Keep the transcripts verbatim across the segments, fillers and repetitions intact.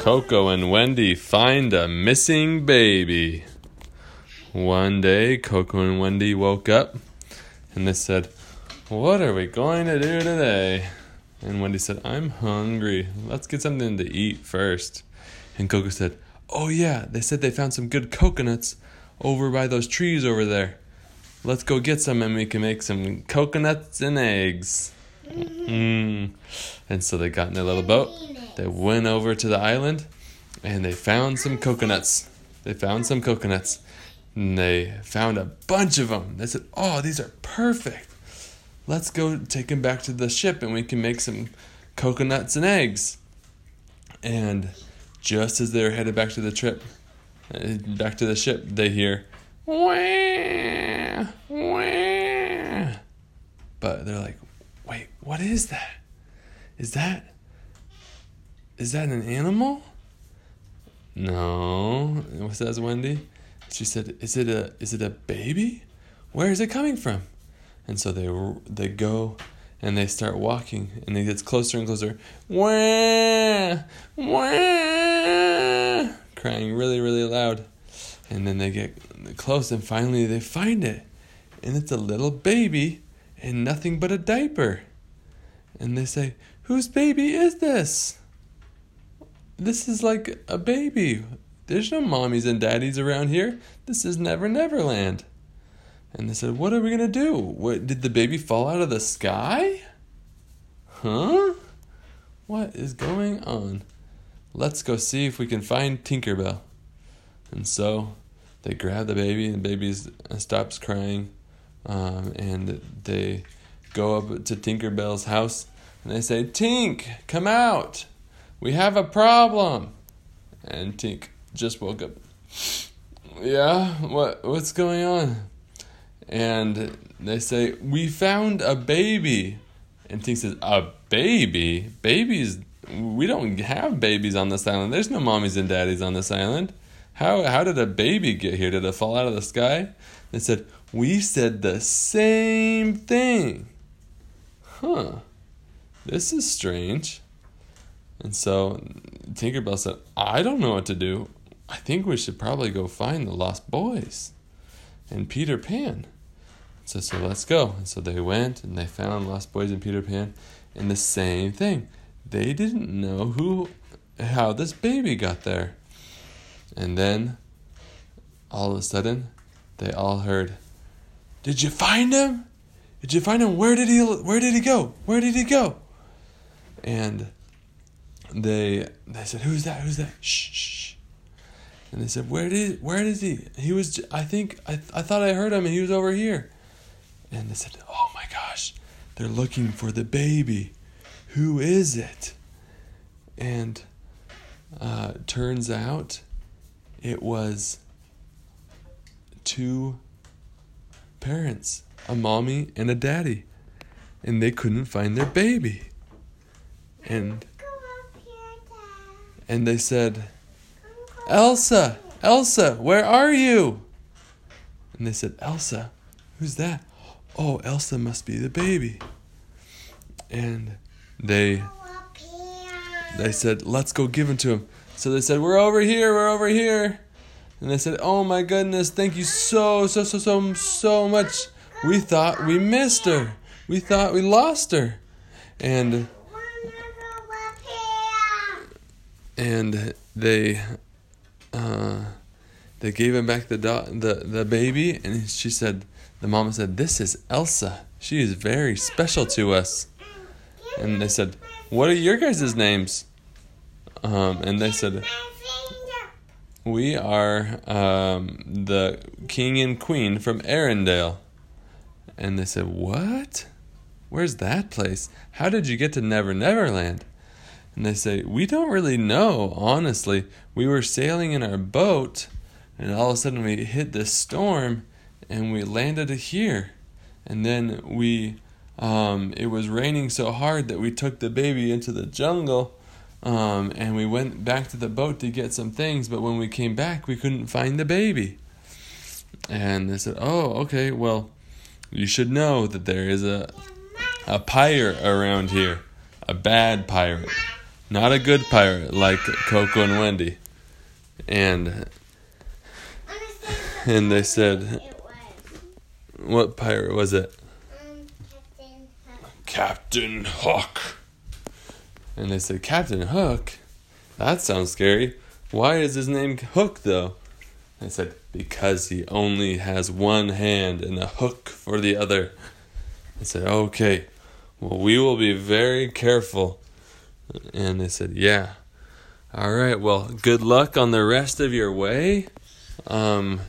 Coco and Wendy find a missing baby. One day, Coco and Wendy woke up and they said, "What are we going to do today?" And Wendy said, "I'm hungry. Let's get something to eat first." And Coco said, "Oh yeah, they said they found some good coconuts over by those trees over there. Let's go get some and we can make some coconuts and eggs." Mm. And so they got in their little boat. They went over to the island and they found some coconuts. They found some coconuts. And they found a bunch of them. They said, "Oh, these are perfect. Let's go take them back to the ship and we can make some coconuts and eggs." And just as they were headed back to the trip, back to the ship, they hear, "Wah, wah." But they're like, "Wait, what is that? Is that, is that an animal?" "No," says Wendy. She said, "Is it a, is it a baby? Where is it coming from?" And so they they go and they start walking and it gets closer and closer. Wah, wah, crying really, really loud. And then they get close and finally they find it. And it's a little baby and nothing but a diaper. And they say, "Whose baby is this? This is like a baby. There's no mommies and daddies around here. This is Never Never Land." And they said, "What are we going to do? What, did the baby fall out of the sky? Huh? What is going on? Let's go see if we can find Tinkerbell." And so they grab the baby and the baby stops crying. Um, and they go up to Tinkerbell's house and they say, "Tink, come out. We have a problem." And Tink just woke up. "Yeah, what what's going on?" And they say, "We found a baby." And Tink says, "A baby? Babies? We don't have babies on this island. There's no mommies and daddies on this island. How how did a baby get here? Did it fall out of the sky?" They said, "We said the same thing. Huh. This is strange." And so Tinkerbell said, "I don't know what to do. I think we should probably go find the lost boys and Peter Pan." So, so let's go. And so they went and they found lost boys and Peter Pan. And the same thing. They didn't know who, how this baby got there. And then, all of a sudden, they all heard, "Did you find him? Did you find him? Where did he? Where did he go? Where did he go?" And they they said, "Who's that? Who's that? Shh, shh." And they said, "Where did? Where is he? He was. I think. I I thought I heard him, and he was over here." And they said, "Oh my gosh, they're looking for the baby. Who is it?" And uh, turns out, it was two parents, a mommy and a daddy, and they couldn't find their baby. And and they said, "Elsa, Elsa, where are you?" And they said, "Elsa, who's that? Oh, Elsa must be the baby." And they they said, "Let's go give him to him." So they said, "We're over here, we're over here." And they said, "Oh my goodness, thank you so, so, so, so, so much. We thought we missed her. We thought we lost her." And and they uh, they gave him back the, do- the the baby. And she said, the mama said, "This is Elsa. She is very special to us." And they said, "What are your guys' names?" Um, and they said, "We are um, the king and queen from Arendelle." And they said, "What? Where's that place? How did you get to Never Never Land?" And they say, "We don't really know, honestly. We were sailing in our boat, and all of a sudden we hit this storm, and we landed here. And then we, um, it was raining so hard that we took the baby into the jungle. Um, and we went back to the boat to get some things, but when we came back, we couldn't find the baby." And they said, "Oh, okay, well, you should know that there is a a pirate around here, a bad pirate. Not a good pirate like Coco and Wendy. And and they said, what pirate was it? Um, Captain Hook. Captain Hook. And they said, Captain Hook? That sounds scary. Why is his name Hook, though? They said, because he only has one hand and a hook for the other. They said, okay, well, we will be very careful. And they said, yeah. All right, well, good luck on the rest of your way. Um,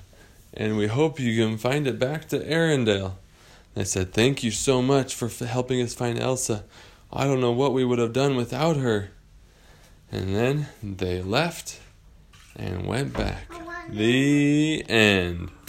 and we hope you can find it back to Arendelle. They said, thank you so much for f- helping us find Elsa. I don't know what we would have done without her. And then they left and went back. The end.